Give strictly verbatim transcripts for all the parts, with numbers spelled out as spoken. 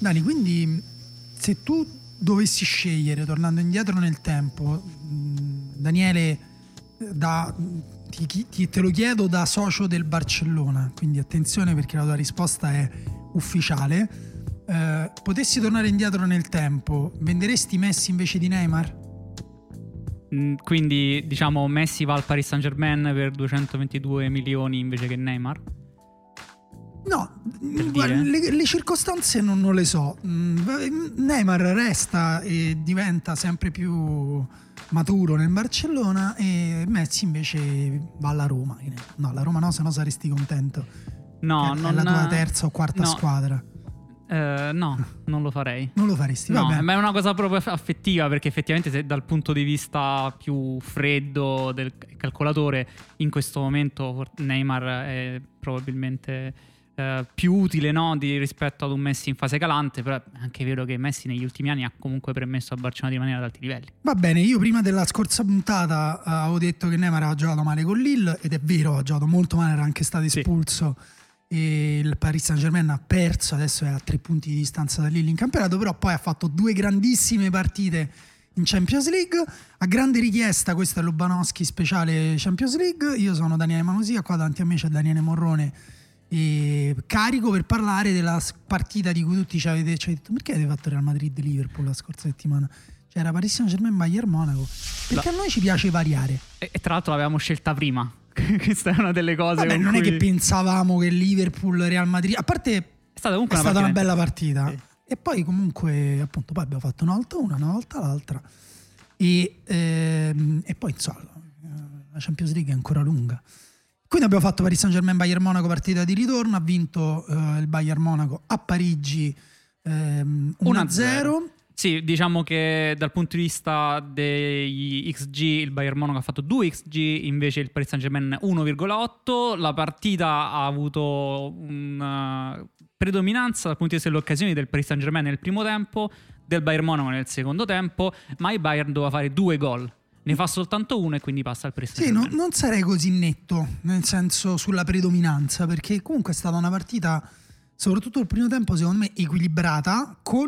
Dani, quindi se tu dovessi scegliere, tornando indietro nel tempo, Daniele, da, ti, ti, te lo chiedo da socio del Barcellona, quindi attenzione perché la tua risposta è ufficiale, eh, potessi tornare indietro nel tempo, venderesti Messi invece di Neymar? Quindi diciamo Messi va al Paris Saint-Germain per duecentoventidue milioni invece che Neymar? No, guarda, le, le circostanze non, non le so. Neymar resta e diventa sempre più maturo nel Barcellona e Messi invece va alla Roma. No, la Roma no, sennò saresti contento. No, è, non è la tua terza o quarta no. squadra. Uh, no, non lo farei. Non lo faresti? No, vabbè. Ma è una cosa proprio affettiva, perché effettivamente se dal punto di vista più freddo del calcolatore, in questo momento Neymar è probabilmente uh, più utile, no, di, rispetto ad un Messi in fase calante. Però è anche vero che Messi negli ultimi anni ha comunque permesso a Barcellona di rimanere ad alti livelli. Va bene, io prima della scorsa puntata uh, avevo detto che Neymar aveva giocato male con Lille, ed è vero, ha giocato molto male, era anche stato espulso, sì. E il Paris Saint-Germain ha perso, adesso è a tre punti di distanza da Lille in campionato, però poi ha fatto due grandissime partite in Champions League. A grande richiesta, questo è Lewandowski speciale Champions League. Io sono Daniele Manosia, qua davanti a me c'è Daniele Morrone, e carico per parlare della partita di cui tutti ci avete, ci avete detto perché avete fatto Real Madrid-Liverpool la scorsa settimana. Cioè era Paris Saint-Germain Bayern Monaco, perché la... a noi ci piace variare, e, e tra l'altro l'avevamo scelta prima. Questa è una delle cose. Vabbè, non cui... è che pensavamo che Liverpool Real Madrid, a parte è stata, comunque è una, stata una bella partita, sì. E poi comunque appunto poi abbiamo fatto una volta una, una volta l'altra, e, ehm, e poi insomma la Champions League è ancora lunga, quindi abbiamo fatto Paris Saint-Germain Bayern Monaco partita di ritorno, ha vinto eh, il Bayern Monaco a Parigi ehm, uno a zero. Sì, diciamo che dal punto di vista degli X G il Bayern Monaco ha fatto due X G, invece il Paris Saint-Germain uno virgola otto. La partita ha avuto una predominanza dal punto di vista delle occasioni del Paris Saint-Germain nel primo tempo, del Bayern Monaco nel secondo tempo, ma il Bayern doveva fare due gol. Ne fa soltanto uno e quindi passa al Paris Saint-Germain. Sì, no, non sarei così netto, nel senso sulla predominanza, perché comunque è stata una partita, soprattutto il primo tempo, secondo me equilibrata, con...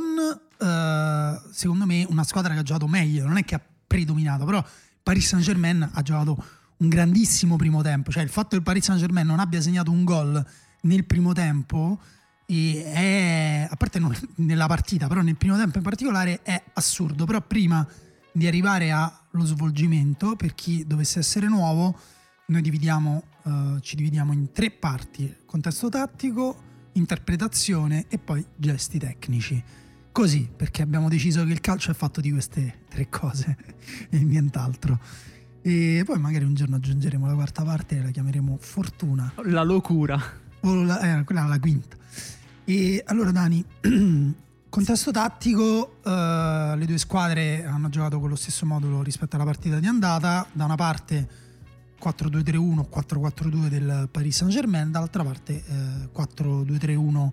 Uh, secondo me una squadra che ha giocato meglio, non è che ha predominato, però Paris Saint-Germain ha giocato un grandissimo primo tempo, cioè il fatto che il Paris Saint-Germain non abbia segnato un gol nel primo tempo è, a parte non, nella partita, però nel primo tempo in particolare è assurdo. Però prima di arrivare allo svolgimento, per chi dovesse essere nuovo, noi dividiamo, uh, ci dividiamo in tre parti: contesto tattico, interpretazione e poi gesti tecnici. Così, perché abbiamo deciso che il calcio è fatto di queste tre cose e nient'altro. E poi magari un giorno aggiungeremo la quarta parte e la chiameremo Fortuna. La locura. O la, eh, quella è la quinta. E allora Dani, contesto tattico, eh, le due squadre hanno giocato con lo stesso modulo rispetto alla partita di andata. Da una parte quattro due tre uno, quattro quattro due del Paris Saint-Germain, dall'altra parte eh, quattro due tre uno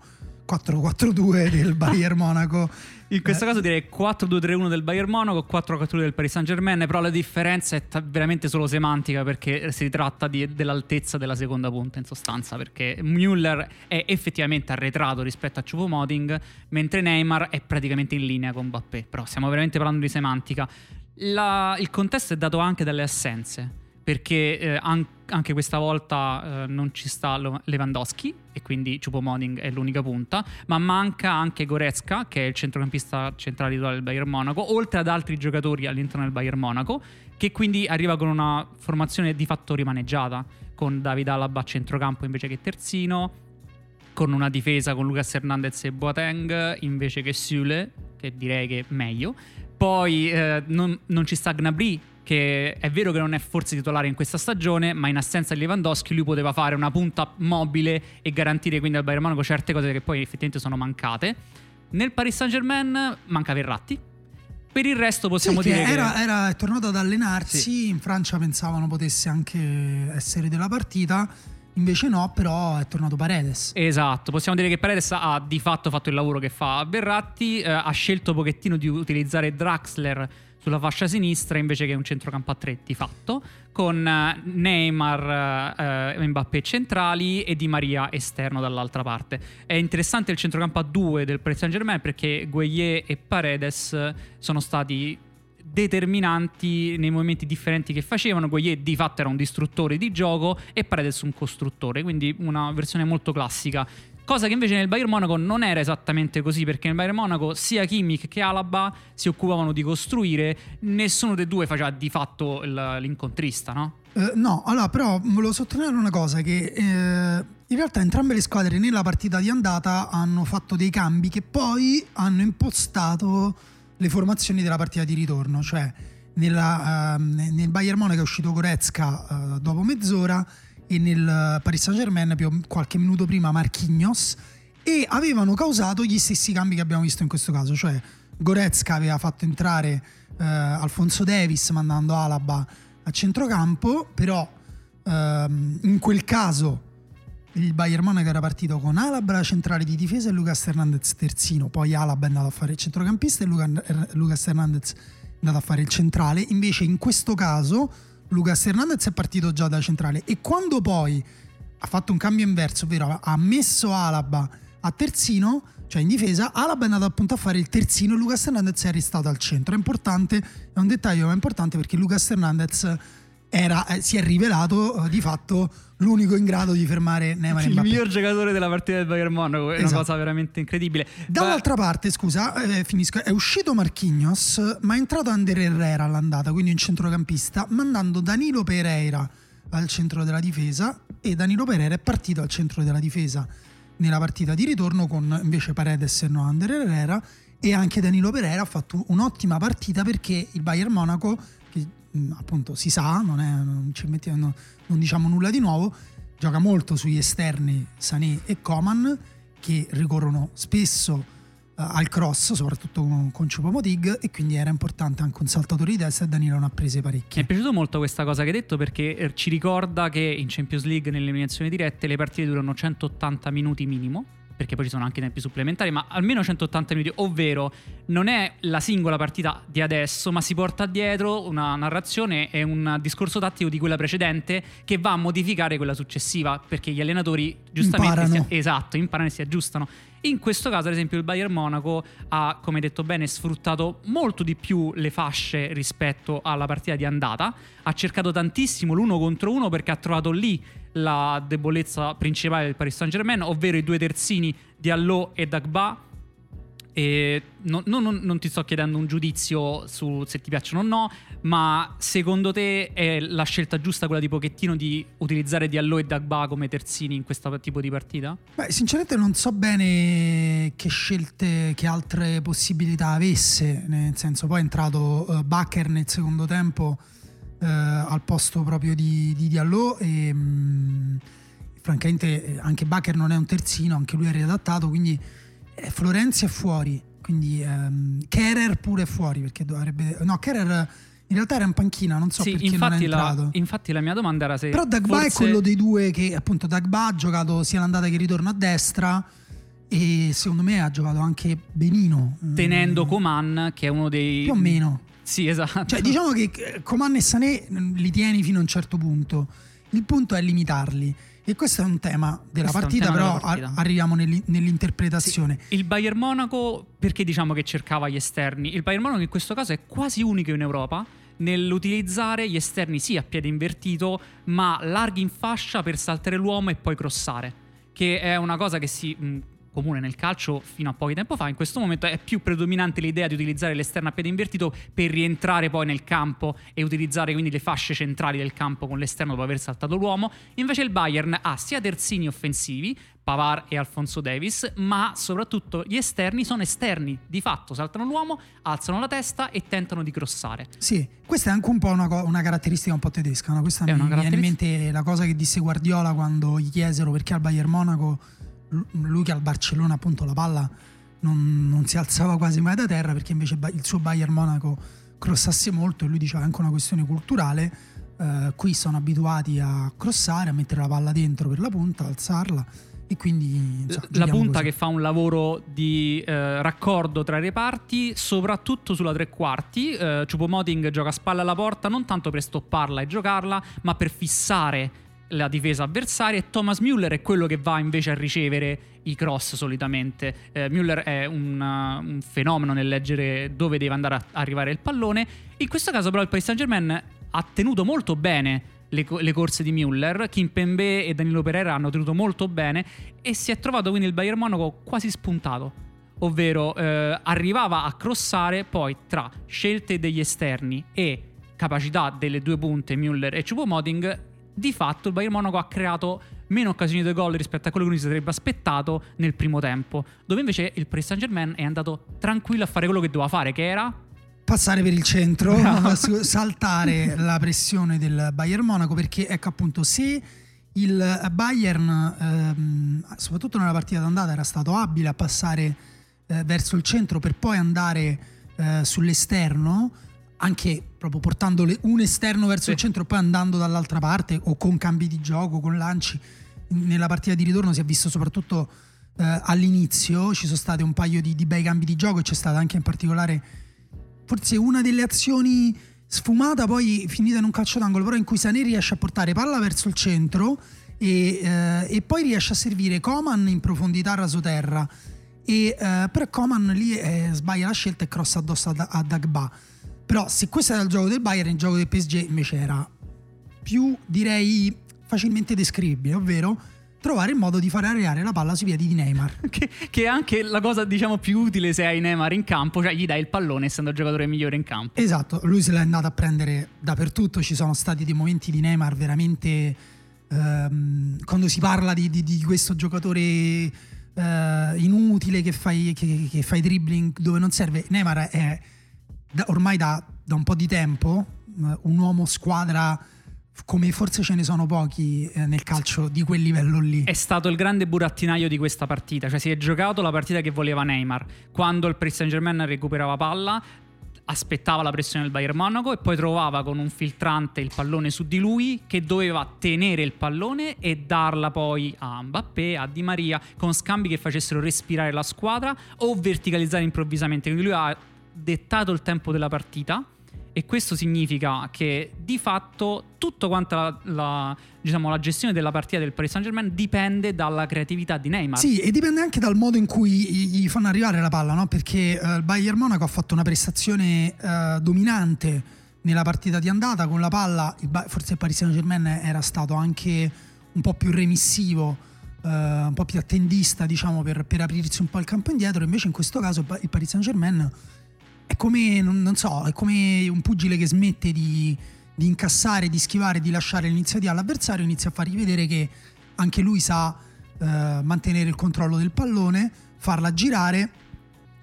quattro quattro due del Bayern Monaco. In questo eh. caso direi quattro due tre uno del Bayern Monaco, quattro quattro due del Paris Saint-Germain, però la differenza è t- veramente solo semantica, perché si tratta di, dell'altezza della seconda punta in sostanza, perché Müller è effettivamente arretrato rispetto a Choupo-Moting, mentre Neymar è praticamente in linea con Mbappé, però stiamo veramente parlando di semantica. La, il contesto è dato anche dalle assenze, perché eh, anche questa volta eh, non ci sta Lewandowski e quindi Choupo-Moting è l'unica punta, ma manca anche Goretzka, che è il centrocampista centrale del Bayern Monaco, oltre ad altri giocatori all'interno del Bayern Monaco, che quindi arriva con una formazione di fatto rimaneggiata, con David Alaba a centrocampo invece che terzino, con una difesa con Lucas Hernandez e Boateng invece che Süle, che direi che è meglio. Poi eh, non, non ci sta Gnabry, che è vero che non è forse titolare in questa stagione, ma in assenza di Lewandowski lui poteva fare una punta mobile e garantire quindi al Bayern Monaco certe cose che poi effettivamente sono mancate. Nel Paris Saint-Germain manca Verratti. Per il resto possiamo sì, dire che era, era è tornato ad allenarsi, sì. In Francia pensavano potesse anche essere della partita, invece no, però è tornato Paredes. Esatto, possiamo dire che Paredes ha di fatto fatto il lavoro che fa Verratti, eh, ha scelto un pochettino di utilizzare Draxler sulla fascia sinistra invece che un centrocampo a tre di fatto, con Neymar e eh, Mbappé centrali e Di Maria esterno dall'altra parte. È interessante il centrocampo a due del Paris Saint-Germain perché Gueye e Paredes sono stati determinanti nei movimenti differenti che facevano. Gueye di fatto era un distruttore di gioco e Paredes un costruttore, quindi una versione molto classica. Cosa che invece nel Bayern Monaco non era esattamente così, perché nel Bayern Monaco sia Kimmich che Alaba si occupavano di costruire, nessuno dei due faceva di fatto l'incontrista, no? Uh, no, allora però volevo sottolineare una cosa, che eh, in realtà entrambe le squadre nella partita di andata hanno fatto dei cambi che poi hanno impostato le formazioni della partita di ritorno, cioè nella, uh, nel Bayern Monaco è uscito Goretzka uh, dopo mezz'ora, e nel Paris Saint-Germain più qualche minuto prima Marquinhos, e avevano causato gli stessi cambi che abbiamo visto in questo caso, cioè Goretzka aveva fatto entrare eh, Alphonso Davies mandando Alaba a centrocampo, però ehm, in quel caso il Bayern Monaco era partito con Alaba centrale di difesa e Lucas Hernandez terzino, poi Alaba è andato a fare il centrocampista e Lucas Hernandez è andato a fare il centrale, invece in questo caso Lucas Hernandez è partito già da centrale, e quando poi ha fatto un cambio inverso, ovvero ha messo Alaba a terzino, cioè in difesa, Alaba è andato appunto a fare il terzino e Lucas Hernandez è restato al centro. È importante, è un dettaglio ma è importante, perché Lucas Hernandez era, eh, si è rivelato eh, di fatto l'unico in grado di fermare Neymar, il miglior giocatore della partita del Bayern Monaco, è esatto. Una cosa veramente incredibile. Dall'altra ma... parte, scusa, eh, finisco, è uscito Marquinhos, ma è entrato Ander Herrera all'andata, quindi un centrocampista, mandando Danilo Pereira al centro della difesa, e Danilo Pereira è partito al centro della difesa nella partita di ritorno con invece Paredes e no Ander Herrera, e anche Danilo Pereira ha fatto un'ottima partita, perché il Bayern Monaco, che appunto si sa, non, è, non, ci mettiamo, non, non diciamo nulla di nuovo, gioca molto sugli esterni Sané e Coman, che ricorrono spesso uh, al cross, soprattutto con, con Choupo-Moting, e quindi era importante anche un saltatore di testa, e Danilo ne ha prese parecchie. Mi è piaciuto molto questa cosa che hai detto, perché ci ricorda che in Champions League, nelle eliminazioni dirette, le partite durano centottanta minuti minimo, perché poi ci sono anche tempi supplementari, ma almeno centottanta minuti, ovvero non è la singola partita di adesso, ma si porta dietro una narrazione e un discorso tattico di quella precedente che va a modificare quella successiva, perché gli allenatori giustamente imparano. Si, esatto, imparano e si aggiustano. In questo caso, ad esempio, il Bayern Monaco ha, come detto bene, sfruttato molto di più le fasce rispetto alla partita di andata, ha cercato tantissimo l'uno contro uno, perché ha trovato lì la debolezza principale del Paris Saint-Germain, ovvero i due terzini Diallo e Dagba. E non, non, non ti sto chiedendo un giudizio su se ti piacciono o no, ma secondo te è la scelta giusta quella di Pochettino di utilizzare Diallo e Dagba come terzini in questo tipo di partita? Beh, sinceramente non so bene che scelte, che altre possibilità avesse, nel senso, poi è entrato uh, Bacher nel secondo tempo uh, al posto proprio di, di Diallo, e mh, francamente anche Bacher non è un terzino, anche lui è riadattato, quindi Florenzi è fuori, quindi um, Kehrer pure è fuori, perché dovrebbe... No, Kehrer in realtà era in panchina, non so sì, perché non è entrato. La, infatti la mia domanda era se... Però Dagba forse... è quello dei due che, appunto, Dagba ha giocato sia l'andata che il ritorno a destra, e secondo me ha giocato anche benino. Tenendo Coman, che è uno dei... Più o meno. Sì, esatto. Cioè, diciamo che Coman e Sané li tieni fino a un certo punto. Il punto è limitarli. E questo è un tema della questo partita, tema però della partita. Arriviamo nell'interpretazione. Sì, il Bayern Monaco, perché diciamo che cercava gli esterni? Il Bayern Monaco in questo caso è quasi unico in Europa nell'utilizzare gli esterni, sì, a piede invertito, ma larghi in fascia per saltare l'uomo e poi crossare, che è una cosa che si... Mh, comune nel calcio fino a poco tempo fa. In questo momento è più predominante l'idea di utilizzare l'esterno a piede invertito per rientrare poi nel campo e utilizzare quindi le fasce centrali del campo con l'esterno dopo aver saltato l'uomo. Invece il Bayern ha sia terzini offensivi, Pavard e Alphonso Davies, ma soprattutto gli esterni sono esterni, di fatto saltano l'uomo, alzano la testa e tentano di crossare. Sì, questa è anche un po' una, co- una caratteristica un po' tedesca, no? Questa è mi viene in mente la cosa che disse Guardiola quando gli chiesero perché al Bayern Monaco, lui che al Barcellona appunto la palla non, non si alzava quasi mai da terra, perché invece il suo Bayern Monaco crossasse molto, e lui diceva anche una questione culturale, eh, qui sono abituati a crossare, a mettere la palla dentro per la punta, alzarla, E quindi insomma, la punta così, che fa un lavoro di eh, raccordo tra i reparti, soprattutto sulla tre quarti. eh, Choupo-Moting gioca a spalla alla porta non tanto per stopparla e giocarla, ma per fissare la difesa avversaria, e Thomas Müller è quello che va invece a ricevere i cross solitamente. eh, Müller è un, uh, un fenomeno nel leggere dove deve andare a arrivare il pallone. In questo caso però il Paris Saint-Germain ha tenuto molto bene le, co- le corse di Müller. Kimpembe e Danilo Pereira hanno tenuto molto bene e si è trovato quindi il Bayern Monaco quasi spuntato, ovvero eh, arrivava a crossare, poi tra scelte degli esterni e capacità delle due punte Müller e Choupo-Moting di fatto il Bayern Monaco ha creato meno occasioni di gol rispetto a quello che si sarebbe aspettato nel primo tempo, dove invece il Paris Saint-Germain è andato tranquillo a fare quello che doveva fare, che era passare per il centro, no. saltare la pressione del Bayern Monaco, perché ecco appunto, se il Bayern ehm, soprattutto nella partita d'andata era stato abile a passare eh, verso il centro per poi andare eh, sull'esterno, anche proprio portando un esterno verso sì. il centro e poi andando dall'altra parte o con cambi di gioco, con lanci. Nella partita di ritorno si è visto soprattutto eh, all'inizio, ci sono stati un paio di, di bei cambi di gioco e c'è stata anche in particolare forse una delle azioni sfumata poi finita in un calcio d'angolo, però in cui Sané riesce a portare palla verso il centro e, eh, e poi riesce a servire Coman in profondità rasoterra e eh, però Coman lì eh, sbaglia la scelta e crossa addosso a, a Dagba. Però se questo era il gioco del Bayern, il gioco del P S G invece era più, direi, facilmente descrivibile, ovvero trovare il modo di far areare la palla sui piedi di Neymar. Che, che è anche la cosa, diciamo, più utile se hai Neymar in campo, cioè gli dai il pallone essendo il giocatore migliore in campo. Esatto, lui se l'è andato a prendere dappertutto, ci sono stati dei momenti di Neymar veramente... Ehm, quando si parla di, di, di questo giocatore eh, inutile che fa i dribbling dove non serve, Neymar è... Da, ormai da, da un po' di tempo un uomo squadra come forse ce ne sono pochi eh, nel calcio di quel livello lì. È stato il grande burattinaio di questa partita, cioè si è giocato la partita che voleva Neymar. Quando il Paris Saint-Germain recuperava palla aspettava la pressione del Bayern Monaco e poi trovava con un filtrante il pallone su di lui, che doveva tenere il pallone e darla poi a Mbappé, a Di Maria, con scambi che facessero respirare la squadra o verticalizzare improvvisamente. Quindi lui ha dettato il tempo della partita e questo significa che di fatto tutto quanto la, la, diciamo, la gestione della partita del Paris Saint-Germain dipende dalla creatività di Neymar. Sì, e dipende anche dal modo in cui gli fanno arrivare la palla, no? Perché eh, il Bayern Monaco ha fatto una prestazione eh, dominante nella partita di andata con la palla. Il, forse il Paris Saint-Germain era stato anche un po' più remissivo, eh, un po' più attendista, diciamo, per, per aprirsi un po' il campo indietro. Invece in questo caso il Paris Saint-Germain è come, non so, è come un pugile che smette di, di incassare, di schivare, di lasciare l'iniziativa all'avversario, inizia a fargli vedere che anche lui sa eh, mantenere il controllo del pallone, farla girare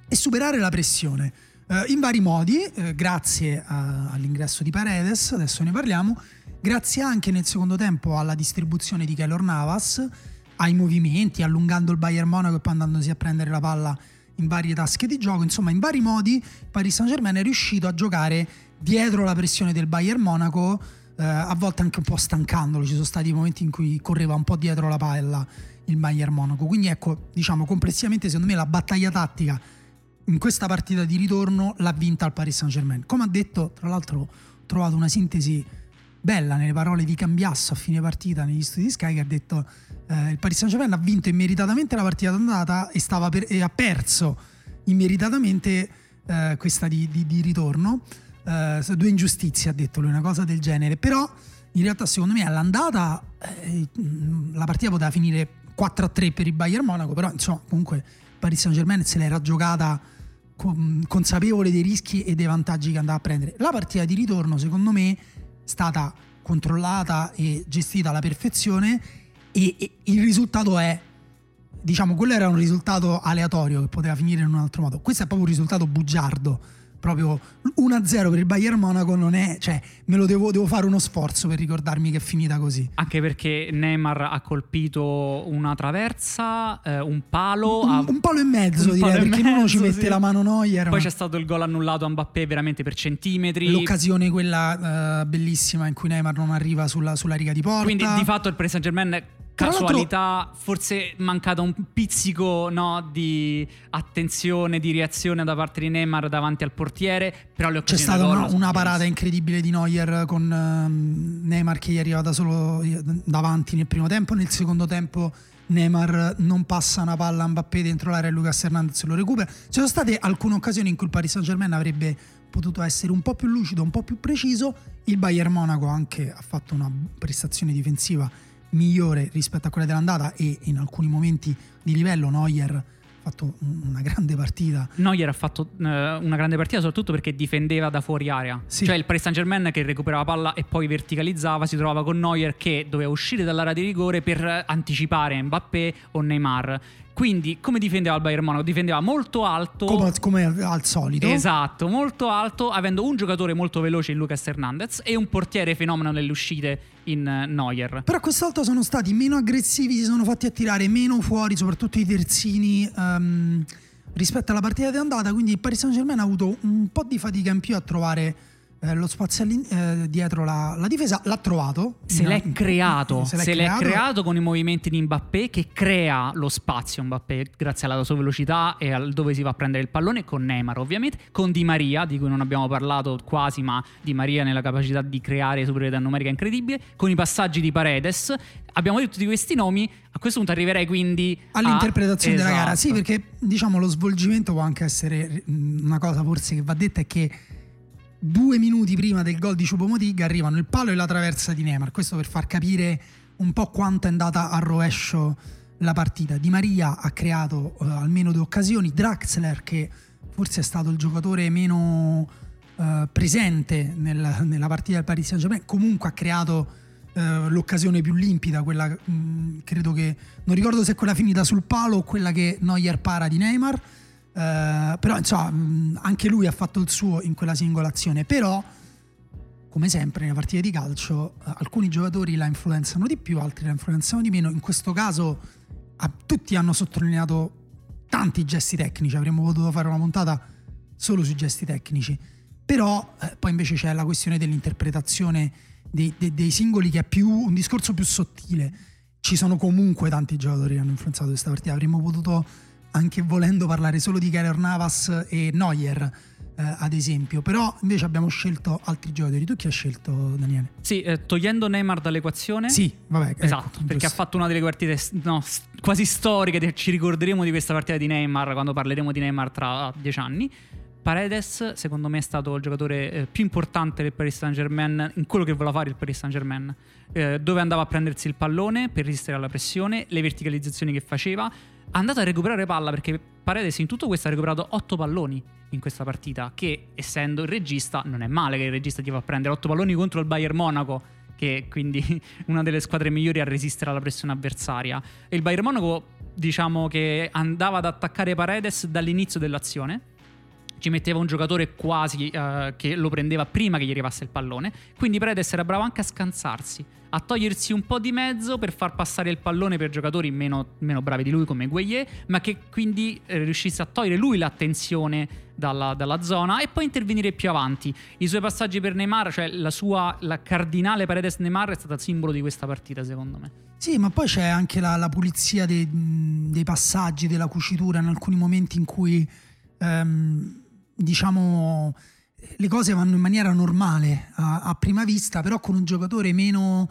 e superare la pressione eh, in vari modi, eh, grazie a, all'ingresso di Paredes, adesso ne parliamo, grazie anche nel secondo tempo alla distribuzione di Keylor Navas, ai movimenti, allungando il Bayern Monaco e poi andandosi a prendere la palla in varie tasche di gioco. Insomma, in vari modi Paris Saint-Germain è riuscito a giocare dietro la pressione del Bayern Monaco, eh, a volte anche un po' stancandolo. Ci sono stati momenti in cui correva un po' dietro la palla il Bayern Monaco. Quindi ecco, diciamo, complessivamente secondo me la battaglia tattica in questa partita di ritorno l'ha vinta il Paris Saint-Germain. Come ha detto, tra l'altro, ho trovato una sintesi bella nelle parole di Cambiasso a fine partita negli studi di Sky, che ha detto eh, il Paris Saint-Germain ha vinto immeritatamente la partita d'andata e, stava per, e ha perso immeritatamente eh, questa di, di, di ritorno, eh, due ingiustizie ha detto lui, una cosa del genere. Però in realtà secondo me all'andata eh, la partita poteva finire quattro a tre per il Bayern Monaco, però insomma comunque il Paris Saint-Germain se l'era giocata con, consapevole dei rischi e dei vantaggi che andava a prendere. La partita di ritorno secondo me stata controllata e gestita alla perfezione e, e il risultato è, diciamo, quello era un risultato aleatorio che poteva finire in un altro modo. Questo è proprio un risultato bugiardo, proprio uno a zero per il Bayern Monaco non è, cioè me lo devo, devo fare uno sforzo per ricordarmi che è finita così, anche perché Neymar ha colpito una traversa, eh, un palo un, a... un palo e mezzo, un direi palo perché e mezzo, uno ci mette sì. la mano Neuer, poi ma... c'è stato il gol annullato a Mbappé veramente per centimetri, l'occasione quella eh, bellissima in cui Neymar non arriva sulla, sulla riga di porta. Quindi di fatto il Paris Saint-Germain casualità, forse mancata un pizzico, no, di attenzione, di reazione da parte di Neymar davanti al portiere, però le c'è stata una, una parata incredibile di Neuer con uh, Neymar che gli è arrivata solo davanti nel primo tempo. Nel secondo tempo Neymar non passa una palla a Mbappé dentro l'area e Lucas Hernandez lo recupera. Ci sono state alcune occasioni in cui il Paris Saint-Germain avrebbe potuto essere un po' più lucido, un po' più preciso. Il Bayern Monaco anche ha fatto una prestazione difensiva migliore rispetto a quella dell'andata e in alcuni momenti di livello Neuer ha fatto una grande partita. Neuer ha fatto eh, una grande partita soprattutto perché difendeva da fuori area, sì. Cioè il Paris Saint-Germain che recuperava palla e poi verticalizzava si trovava con Neuer che doveva uscire dall'area di rigore per anticipare Mbappé o Neymar. Quindi come difendeva il Bayern Monaco? Difendeva molto alto, come, come al solito. Esatto, molto alto, avendo un giocatore molto veloce in Lucas Hernandez e un portiere fenomeno nelle uscite in Neuer. Però quest'altro sono stati meno aggressivi, si sono fatti attirare meno fuori, soprattutto i terzini um, rispetto alla partita di andata. Quindi il Paris Saint-Germain ha avuto un po' di fatica in più a trovare eh, lo spazio eh, dietro la, la difesa. L'ha trovato, se no? l'è creato se, l'è, se creato. l'è creato con i movimenti di Mbappé, che crea lo spazio Mbappé grazie alla sua velocità e al dove si va a prendere il pallone, con Neymar ovviamente, con Di Maria di cui non abbiamo parlato quasi, ma Di Maria nella capacità di creare superiorità numerica incredibile, con i passaggi di Paredes. Abbiamo detto di questi nomi, a questo punto arriverei quindi all'interpretazione a... esatto. della gara, sì, perché diciamo lo svolgimento può anche essere una cosa forse che va detta, è che due minuti prima del gol di Choupo-Moting arrivano il palo e la traversa di Neymar. Questo per far capire un po' quanto è andata a rovescio la partita. Di Maria ha creato uh, almeno due occasioni. Draxler, che forse è stato il giocatore meno uh, presente nel, nella partita del Paris Saint-Germain, comunque ha creato uh, l'occasione più limpida, quella mh, credo che non ricordo se è quella finita sul palo o quella che Neuer para di Neymar. Uh, però insomma anche lui ha fatto il suo in quella singola azione. Però come sempre nelle partite di calcio uh, alcuni giocatori la influenzano di più, altri la influenzano di meno. In questo caso a, tutti hanno sottolineato tanti gesti tecnici, avremmo potuto fare una puntata solo sui gesti tecnici. Però uh, poi invece c'è la questione dell'interpretazione dei, dei, dei singoli, che è più un discorso più sottile. Ci sono comunque tanti giocatori che hanno influenzato questa partita. Avremmo potuto anche volendo parlare solo di Keylor Navas e Neuer, eh, ad esempio. Però invece abbiamo scelto altri giocatori. Tu chi hai scelto, Daniele? Sì, eh, togliendo Neymar dall'equazione. Sì, vabbè, esatto, ecco, perché ha fatto una delle partite no, quasi storiche. Ci ricorderemo di questa partita di Neymar quando parleremo di Neymar tra dieci anni. Paredes secondo me è stato il giocatore eh, più importante del Paris Saint-Germain in quello che voleva fare il Paris Saint-Germain, eh, dove andava a prendersi il pallone per resistere alla pressione, le verticalizzazioni che faceva. È andato a recuperare palla, perché Paredes in tutto questo ha recuperato otto palloni in questa partita, che essendo il regista non è male che il regista ti va a prendere otto palloni contro il Bayern Monaco, che è quindi una delle squadre migliori a resistere alla pressione avversaria. E il Bayern Monaco diciamo che andava ad attaccare Paredes dall'inizio dell'azione, ci metteva un giocatore quasi uh, che lo prendeva prima che gli arrivasse il pallone, quindi Paredes era bravo anche a scansarsi, a togliersi un po' di mezzo per far passare il pallone per giocatori meno, meno bravi di lui come Gueye, ma che quindi eh, riuscisse a togliere lui l'attenzione dalla, dalla zona e poi intervenire più avanti. I suoi passaggi per Neymar, cioè la sua la cardinale Paredes-Neymar, è stata il simbolo di questa partita secondo me. Sì, ma poi c'è anche la, la pulizia dei, dei passaggi, della cucitura in alcuni momenti in cui um, diciamo le cose vanno in maniera normale a, a prima vista, però con un giocatore meno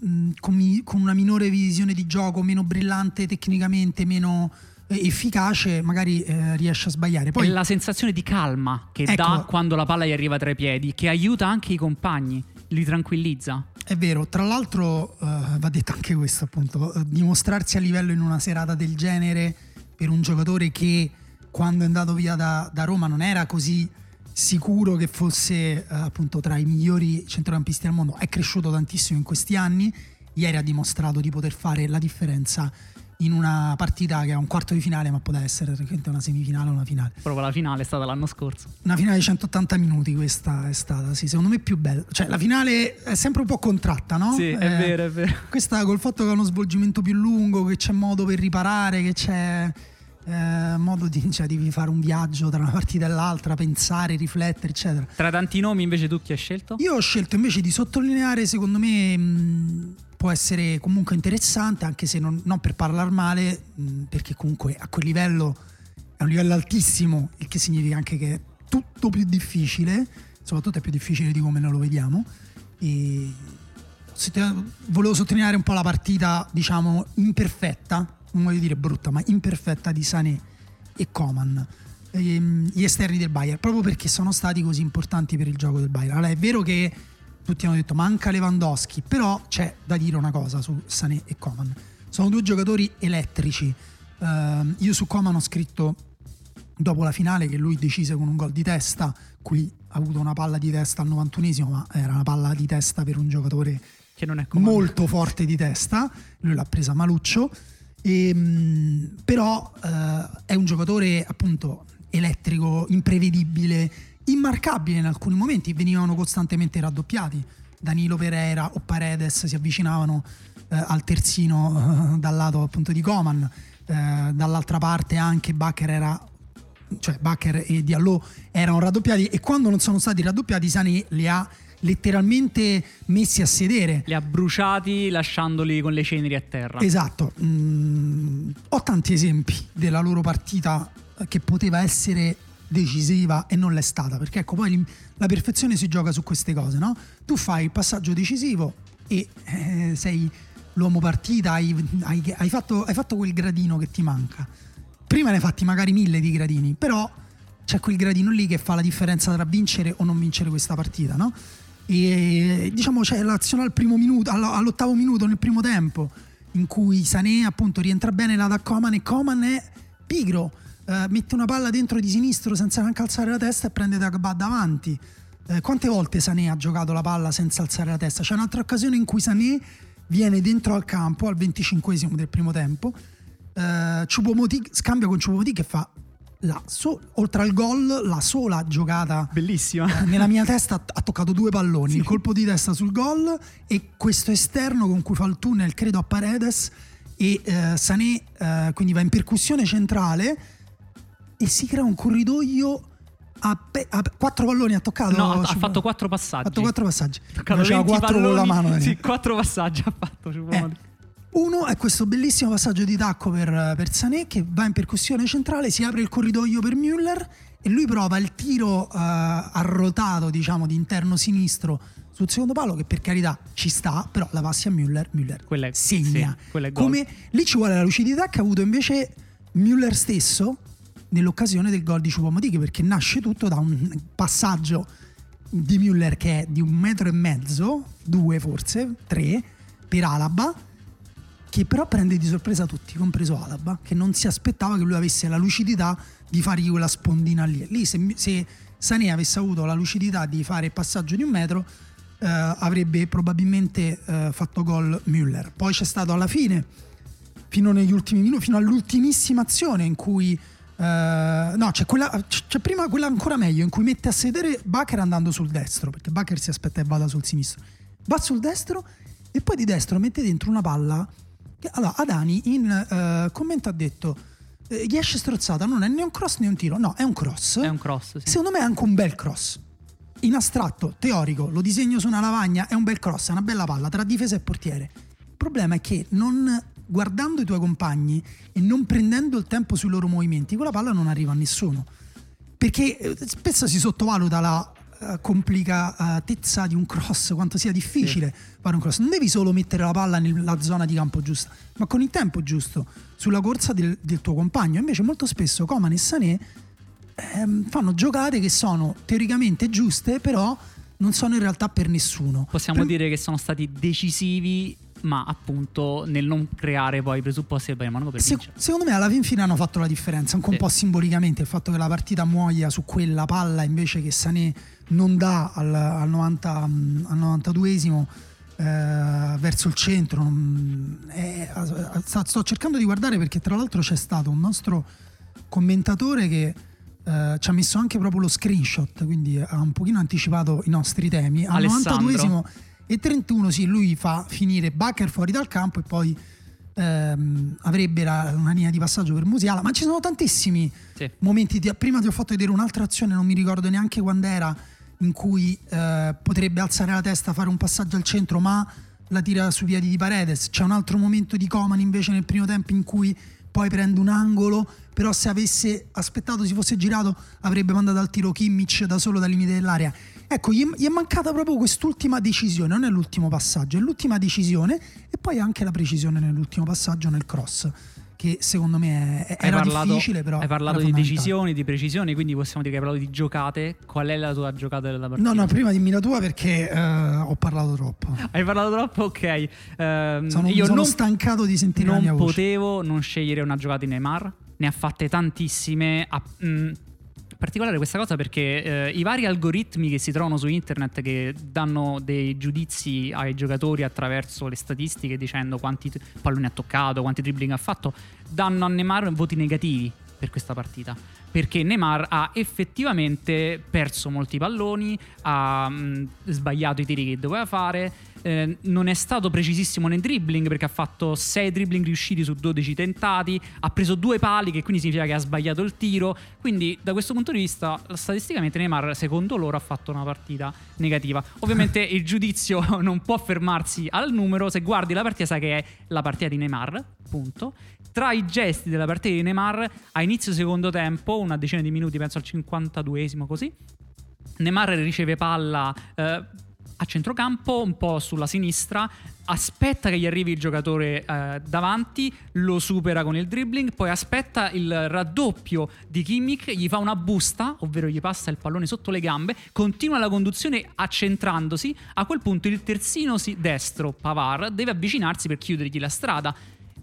mh, con, mi, con una minore visione di gioco, meno brillante tecnicamente, meno eh, efficace, magari eh, riesce a sbagliare. Poi è la sensazione di calma che ecco, dà quando la palla gli arriva tra i piedi, che aiuta anche i compagni, li tranquillizza. È vero, tra l'altro eh, va detto anche questo appunto, eh, dimostrarsi a livello in una serata del genere per un giocatore che quando è andato via da, da Roma non era così sicuro che fosse eh, appunto tra i migliori centrocampisti al mondo. È cresciuto tantissimo in questi anni, ieri ha dimostrato di poter fare la differenza in una partita che è un quarto di finale, ma poteva essere una semifinale o una finale. Proprio la finale è stata l'anno scorso, una finale di centottanta minuti, questa è stata sì, secondo me più bella, cioè la finale è sempre un po' contratta, no? Sì, è eh, vero, è vero. Questa col fatto che ha uno svolgimento più lungo, che c'è modo per riparare, che c'è Eh, modo di, cioè, di fare un viaggio tra una partita e l'altra, pensare, riflettere eccetera. Tra tanti nomi invece tu chi hai scelto? Io ho scelto invece di sottolineare secondo me mh, può essere comunque interessante, anche se non, non per parlar male, mh, perché comunque a quel livello è un livello altissimo, il che significa anche che è tutto più difficile, soprattutto è più difficile di come non lo vediamo. E volevo sottolineare un po' la partita, diciamo, imperfetta, non voglio dire brutta, ma imperfetta di Sané e Coman, ehm, gli esterni del Bayern, proprio perché sono stati così importanti per il gioco del Bayern. Allora, è vero che tutti hanno detto manca Lewandowski, però c'è da dire una cosa su Sané e Coman: sono due giocatori elettrici. Uh, io su Coman ho scritto, dopo la finale, che lui decise con un gol di testa. Qui ha avuto una palla di testa al novantunesimo, ma era una palla di testa per un giocatore che non è comune, molto forte di testa. Lui l'ha presa maluccio, e, però uh, è un giocatore appunto elettrico, imprevedibile, immarcabile in alcuni momenti. Venivano costantemente raddoppiati. Danilo Pereira o Paredes si avvicinavano uh, al terzino uh, dal lato appunto di Coman. Uh, dall'altra parte anche Bacher era cioè Bacher e Diallo erano raddoppiati, e quando non sono stati raddoppiati Sané li ha letteralmente messi a sedere, li ha bruciati lasciandoli con le ceneri a terra. Esatto. Mm, ho tanti esempi della loro partita che poteva essere decisiva e non l'è stata, perché ecco, poi la perfezione si gioca su queste cose, no? Tu fai il passaggio decisivo e eh, sei l'uomo partita, hai, hai, hai, fatto, hai fatto quel gradino che ti manca. Prima ne hai fatti magari mille di gradini, però c'è quel gradino lì che fa la differenza tra vincere o non vincere questa partita, no? E diciamo c'è l'azione al primo minuto, all'ottavo minuto nel primo tempo, in cui Sané appunto rientra bene là da Coman, e Coman è pigro, eh, mette una palla dentro di sinistro senza neanche alzare la testa e prende Dagba davanti. Eh, quante volte Sané ha giocato la palla senza alzare la testa? C'è un'altra occasione in cui Sané viene dentro al campo al venticinquesimo del primo tempo. Uh, Choupo-Moting scambia con Choupo-Moting, che fa la so- oltre al gol la sola giocata bellissima. Nella mia testa ha toccato due palloni, sì. Il colpo di testa sul gol e questo esterno con cui fa il tunnel, credo a Paredes, e uh, Sané uh, quindi va in percussione centrale e si crea un corridoio. Ha, pe- ha quattro palloni ha toccato. No, ha, ha fatto quattro passaggi. Ha fatto quattro passaggi. Faceva quattro palloni, con la mano. Sì, quattro passaggi ha fatto. Eh, uno è questo bellissimo passaggio di tacco per, per Sané, che va in percussione centrale, si apre il corridoio per Müller e lui prova il tiro eh, arrotato, diciamo, di interno sinistro sul secondo palo, che per carità ci sta, però la passi a Müller, Müller quella è, segna. Sì, quella è gol. Come lì ci vuole la lucidità che ha avuto invece Müller stesso nell'occasione del gol di Choupo-Moting, perché nasce tutto da un passaggio di Müller che è di un metro e mezzo, due forse, tre, per Alaba, che però prende di sorpresa tutti, compreso Alaba, che non si aspettava che lui avesse la lucidità di fargli quella spondina lì. Lì se, se Sané avesse avuto la lucidità di fare il passaggio di un metro, eh, avrebbe probabilmente eh, fatto gol Müller. Poi c'è stato alla fine, fino negli ultimi minuti, fino all'ultimissima azione in cui Uh, no, c'è quella, c'è prima quella ancora meglio in cui mette a sedere Bacher andando sul destro, perché Bacher si aspetta che vada sul sinistro, va sul destro e poi di destro mette dentro una palla che, allora Adani in uh, commento ha detto eh, gli esce strozzata, non è né un cross né un tiro, no, è un cross, è un cross, sì. Secondo me è anche un bel cross, in astratto, teorico, lo disegno su una lavagna, è un bel cross, è una bella palla tra difesa e portiere. Il problema è che non guardando i tuoi compagni e non prendendo il tempo sui loro movimenti, quella palla non arriva a nessuno, perché spesso si sottovaluta la uh, complicatezza di un cross, quanto sia difficile, sì, fare un cross. Non devi solo mettere la palla nella zona di campo giusta, ma con il tempo giusto, sulla corsa del, del tuo compagno. Invece molto spesso Coman e Sané ehm, fanno giocate che sono teoricamente giuste, però non sono in realtà per nessuno. Possiamo per... dire che sono stati decisivi, ma appunto nel non creare poi i presupposti del Bayern Monaco per Se- vincere. Secondo me alla fin fine hanno fatto la differenza, anche un sì. po' simbolicamente, il fatto che la partita muoia su quella palla invece che Sané non dà al, al, novanta, al novantaduesimo eh, verso il centro. Non, eh, sta, sto cercando di guardare, perché tra l'altro c'è stato un nostro commentatore che eh, ci ha messo anche proprio lo screenshot, quindi ha un pochino anticipato i nostri temi. Al novantaduesimo e trentuno, sì, lui fa finire Bacher fuori dal campo e poi ehm, avrebbe la, una linea di passaggio per Musiala, ma ci sono tantissimi sì. momenti. Di, prima ti ho fatto vedere un'altra azione, non mi ricordo neanche quando era, in cui eh, potrebbe alzare la testa, fare un passaggio al centro, ma la tira sui piedi di Paredes. C'è un altro momento di Coman invece nel primo tempo in cui poi prende un angolo, però se avesse aspettato, si fosse girato, avrebbe mandato al tiro Kimmich da solo dal limite dell'area. Ecco, gli è mancata proprio quest'ultima decisione, non è l'ultimo passaggio, è l'ultima decisione e poi anche la precisione nell'ultimo passaggio nel cross, che secondo me è, era parlato, difficile, però hai parlato di decisioni, di precisioni, quindi possiamo dire che hai parlato di giocate. Qual è la tua giocata della partita? No no, prima dimmi la tua, perché uh, ho parlato troppo. Hai parlato troppo? Ok. uh, sono, io sono non, stancato di sentire non la mia voce. Potevo non scegliere una giocata di Neymar, ne ha fatte tantissime. A, mh, particolare questa cosa perché eh, i vari algoritmi che si trovano su internet, che danno dei giudizi ai giocatori attraverso le statistiche, dicendo quanti t- palloni ha toccato, quanti dribbling ha fatto, danno a Neymar voti negativi per questa partita, perché Neymar ha effettivamente perso molti palloni, ha mh, sbagliato i tiri che doveva fare, eh, non è stato precisissimo nel dribbling, perché ha fatto sei dribbling riusciti su dodici tentati, ha preso due pali, che quindi significa che ha sbagliato il tiro. Quindi da questo punto di vista statisticamente Neymar secondo loro ha fatto una partita negativa. Ovviamente il giudizio non può fermarsi al numero, se guardi la partita sai che è la partita di Neymar, punto. Tra i gesti della partita di Neymar, a inizio secondo tempo, una decina di minuti, penso al cinquantaduesimo così, Neymar riceve palla eh, a centrocampo, un po' sulla sinistra, aspetta che gli arrivi il giocatore eh, davanti, lo supera con il dribbling, poi aspetta il raddoppio di Kimmich, gli fa una busta, ovvero gli passa il pallone sotto le gambe, continua la conduzione accentrandosi. A quel punto il terzino si- destro, Pavard, deve avvicinarsi per chiudergli la strada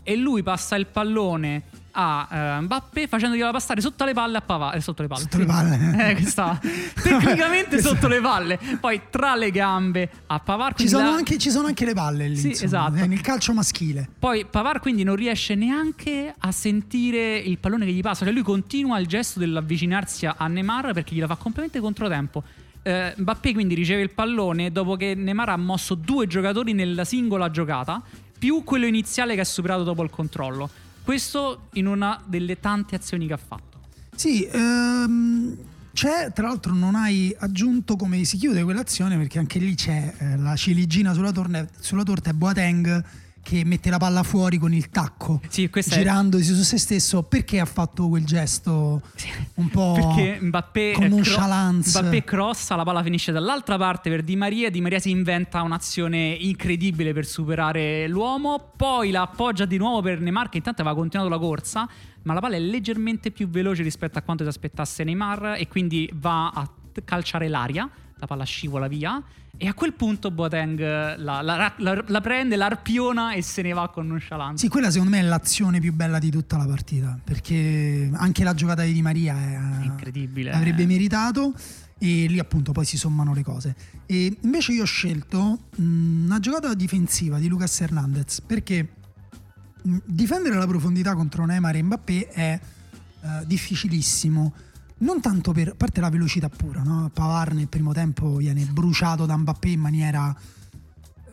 e lui passa il pallone a uh, Mbappé, facendogliela passare sotto le palle a Pavard, eh, sotto le palle. Sotto le palle. Eh, questa, tecnicamente sotto le palle, poi tra le gambe a Pavard. Ci sono, la... anche, ci sono anche le palle lì, sì, esatto. Nel calcio maschile. Poi Pavard quindi non riesce neanche a sentire il pallone che gli passa, cioè lui continua il gesto dell'avvicinarsi a Neymar perché gliela fa completamente controtempo. Uh, Mbappé quindi riceve il pallone dopo che Neymar ha mosso due giocatori nella singola giocata, più quello iniziale che ha superato dopo il controllo. Questo in una delle tante azioni che ha fatto. Sì, ehm, c'è, tra l'altro non hai aggiunto come si chiude quell'azione, perché anche lì c'è eh, la ciliegina sulla, torne- sulla torta è Boateng che mette la palla fuori con il tacco, sì, girandosi è... su se stesso. Perché ha fatto quel gesto un po' perché Mbappé con nonchalance? Cro- Mbappé crossa, la palla finisce dall'altra parte per Di Maria, Di Maria si inventa un'azione incredibile per superare l'uomo, poi la appoggia di nuovo per Neymar, che intanto aveva continuato la corsa, ma la palla è leggermente più veloce rispetto a quanto si aspettasse Neymar e quindi va a calciare l'aria, la palla scivola via. E a quel punto Boateng la, la, la, la prende, l'arpiona e se ne va con nonchalance. Sì, quella secondo me è l'azione più bella di tutta la partita, perché anche la giocata di Di Maria è incredibile, avrebbe meritato, e lì appunto poi si sommano le cose. E invece io ho scelto una giocata difensiva di Lucas Hernandez, perché difendere la profondità contro Neymar e Mbappé è uh, difficilissimo. Non tanto per, a parte la velocità pura, no? Pavard nel primo tempo viene bruciato da Mbappé in maniera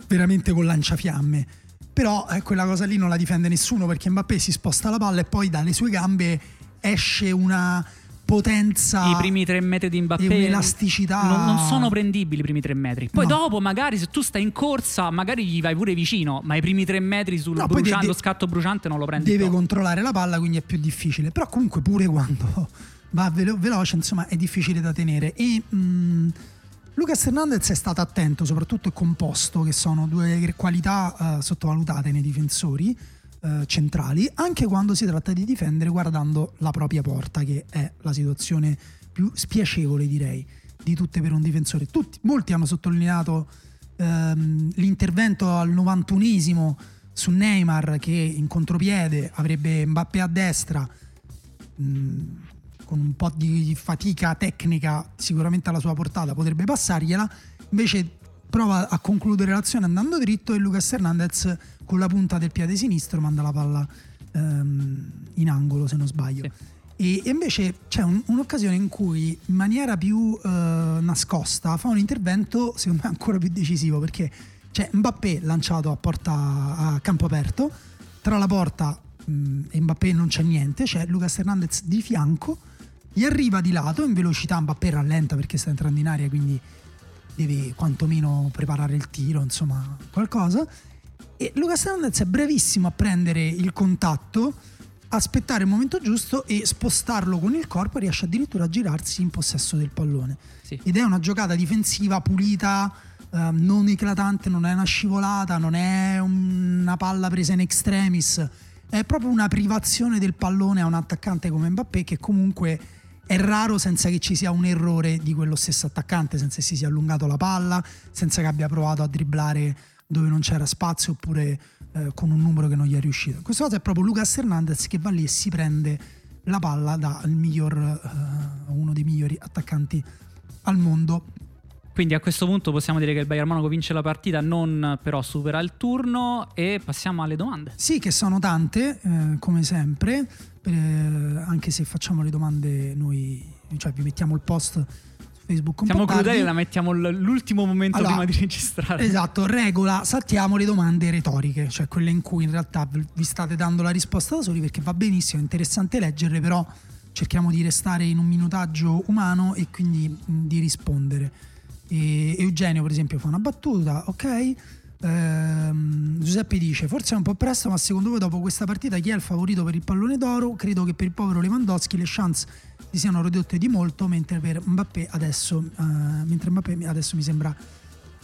veramente con lanciafiamme. Però eh, quella cosa lì non la difende nessuno, perché Mbappé si sposta la palla e poi dalle sue gambe esce una potenza. I primi tre metri di Mbappé, un'elasticità. Non, non sono prendibili i primi tre metri. Poi no. Dopo magari se tu stai in corsa magari gli vai pure vicino, ma i primi tre metri sul no, bruciante, de- lo scatto bruciante non lo prendi. Deve dopo controllare la palla, quindi è più difficile. Però comunque pure quando va velo- veloce, insomma, è difficile da tenere. E mh, Lucas Hernandez è stato attento, soprattutto e composto, che sono due qualità uh, sottovalutate nei difensori uh, centrali, anche quando si tratta di difendere guardando la propria porta, che è la situazione più spiacevole, direi, di tutte per un difensore. Tutti, molti hanno sottolineato um, l'intervento al novantunesimo su Neymar, che in contropiede avrebbe Mbappé a destra, mh, con un po' di fatica tecnica sicuramente alla sua portata potrebbe passargliela, invece prova a concludere l'azione andando dritto e Lucas Hernandez con la punta del piede sinistro manda la palla um, in angolo, se non sbaglio. Sì. e, e invece c'è un, un'occasione in cui in maniera più uh, nascosta fa un intervento secondo me ancora più decisivo, perché c'è Mbappé lanciato a porta a campo aperto, tra la porta um, e Mbappé non c'è niente, c'è Lucas Hernandez di fianco, gli arriva di lato in velocità, Mbappé rallenta perché sta entrando in aria, quindi devi quantomeno preparare il tiro, insomma qualcosa. E Lucas Hernandez è bravissimo a prendere il contatto, aspettare il momento giusto e spostarlo con il corpo, e riesce addirittura a girarsi in possesso del pallone, sì. Ed è una giocata difensiva pulita, eh, non eclatante, non è una scivolata, non è una palla presa in extremis, è proprio una privazione del pallone a un attaccante come Mbappé, che comunque è raro senza che ci sia un errore di quello stesso attaccante, senza che si sia allungato la palla, senza che abbia provato a dribblare dove non c'era spazio, oppure eh, con un numero che non gli è riuscito. In questo caso è proprio Lucas Hernandez che va lì e si prende la palla da il miglior, eh, uno dei migliori attaccanti al mondo. Quindi a questo punto possiamo dire che il Bayern Monaco vince la partita, non però supera il turno, e passiamo alle domande. Sì, che sono tante, eh, come sempre, per, eh, anche se facciamo le domande noi, cioè vi mettiamo il post su Facebook. Siamo crudeli e la mettiamo l'ultimo momento, allora, prima di registrare. Esatto, regola, saltiamo le domande retoriche, cioè quelle in cui in realtà vi state dando la risposta da soli, perché va benissimo, è interessante leggerle, però cerchiamo di restare in un minutaggio umano e quindi mh, di rispondere. E Eugenio per esempio fa una battuta, ok, ehm, Giuseppe dice: forse è un po' presto, ma secondo voi dopo questa partita chi è il favorito per il pallone d'oro? Credo che per il povero Lewandowski le chance si siano ridotte di molto, mentre per Mbappé adesso, eh, mentre Mbappé adesso mi sembra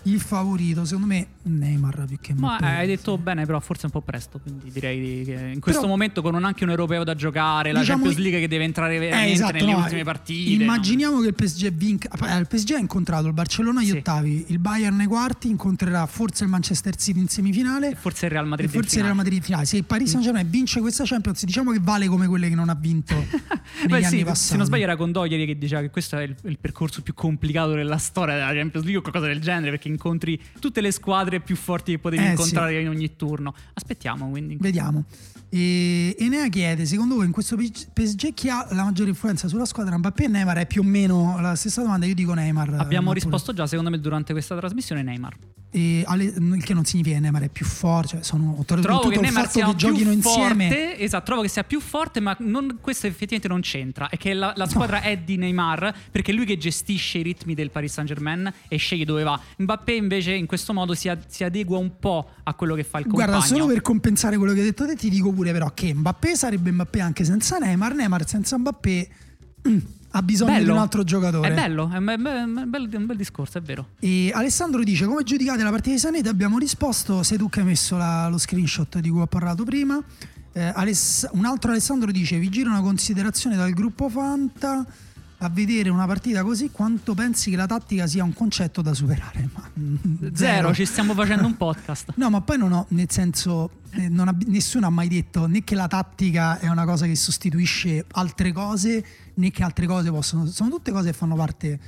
il favorito. Secondo me Neymar più che Mbappé. Ma hai detto sì, bene, però forse è un po' presto, quindi direi che in questo però, momento con un, anche un europeo da giocare, la diciamo, Champions League che deve entrare veramente eh, esatto, nelle no, ultime partite. Immaginiamo no? che il P S G vinca. Il P S G ha incontrato il Barcellona agli sì. ottavi, il Bayern nei quarti, incontrerà forse il Manchester City in semifinale e forse il Real Madrid, forse il Real Madrid finale. Se il Paris Saint-Germain vince questa Champions, diciamo che vale come quelle che non ha vinto negli Beh, anni sì, passati. Se non sbaglio era Condoglieri che diceva che questo è il, il percorso più complicato della storia della Champions League o qualcosa del genere, perché incontri tutte le squadre più forti che potevi eh, incontrare sì. in ogni turno. Aspettiamo, quindi vediamo. E Enea chiede: secondo voi in questo P S G chi ha la maggiore influenza sulla squadra, Mbappé e Neymar? È più o meno la stessa domanda. Io dico Neymar. Abbiamo risposto pure. già, secondo me, durante questa trasmissione Neymar. E alle, il che non significa che Neymar è più forte, cioè sono trovo che Neymar sia che giochino più forte, insieme. Esatto, trovo che sia più forte, ma non, questo effettivamente non c'entra. È che la, la squadra no. è di Neymar, perché è lui che gestisce i ritmi del Paris Saint-Germain e sceglie dove va. Mbappé invece in questo modo si, ad, si adegua un po' a quello che fa il compagno. Guarda, solo per compensare quello che hai detto te, ti dico pure però che Mbappé sarebbe Mbappé anche senza Neymar, Neymar senza Mbappé mm. ha bisogno bello. di un altro giocatore. È bello, è un bel, un bel discorso, è vero. E Alessandro dice: come giudicate la partita di Sané? Abbiamo risposto, sei tu che hai messo la, lo screenshot di cui ho parlato prima. eh, Aless- Un altro Alessandro dice: vi giro una considerazione dal gruppo Fanta. A vedere una partita così, quanto pensi che la tattica sia un concetto da superare? Ma, zero. zero, ci stiamo facendo un podcast. No, ma poi non ho, nel senso, non ha, nessuno ha mai detto né che la tattica è una cosa che sostituisce altre cose, né che altre cose possono, sono tutte cose che fanno parte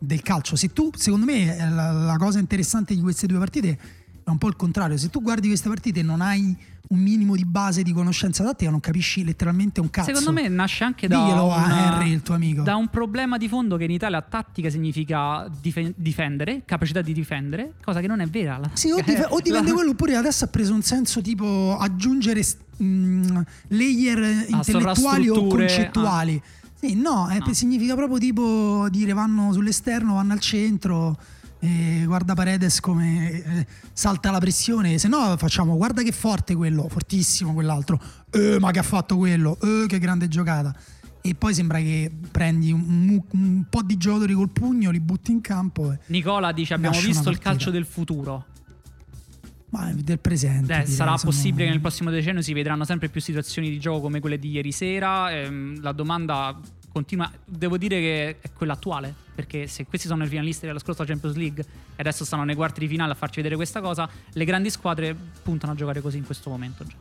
del calcio. Se tu, secondo me, la, la cosa interessante di queste due partite è un po' il contrario. Se tu guardi queste partite e non hai un minimo di base di conoscenza tattica, non capisci letteralmente un cazzo. Secondo me nasce anche da Diglielo una, a Henry, il tuo amico. Da un problema di fondo che in Italia tattica significa difen- difendere, capacità di difendere, cosa che non è vera. La sì, o, dif- o dipende la... quello, oppure adesso ha preso un senso tipo aggiungere mh, layer ah, intellettuali o concettuali. Ah. Sì, no, eh, no, significa proprio tipo dire vanno sull'esterno, vanno al centro. Eh, guarda Paredes come eh, salta la pressione, se no facciamo guarda che forte quello, fortissimo quell'altro, eh, ma che ha fatto quello, eh, che grande giocata, e poi sembra che prendi un, un po' di giocatori col pugno, li butti in campo. eh. Nicola dice: abbiamo visto il calcio del futuro, ma del presente. Eh, direi, sarà insomma... possibile che nel prossimo decennio si vedranno sempre più situazioni di gioco come quelle di ieri sera. Ehm, la domanda continua, devo dire che è quella attuale, perché se questi sono i finalisti della scorsa Champions League e adesso stanno nei quarti di finale a farci vedere questa cosa, le grandi squadre puntano a giocare così in questo momento già.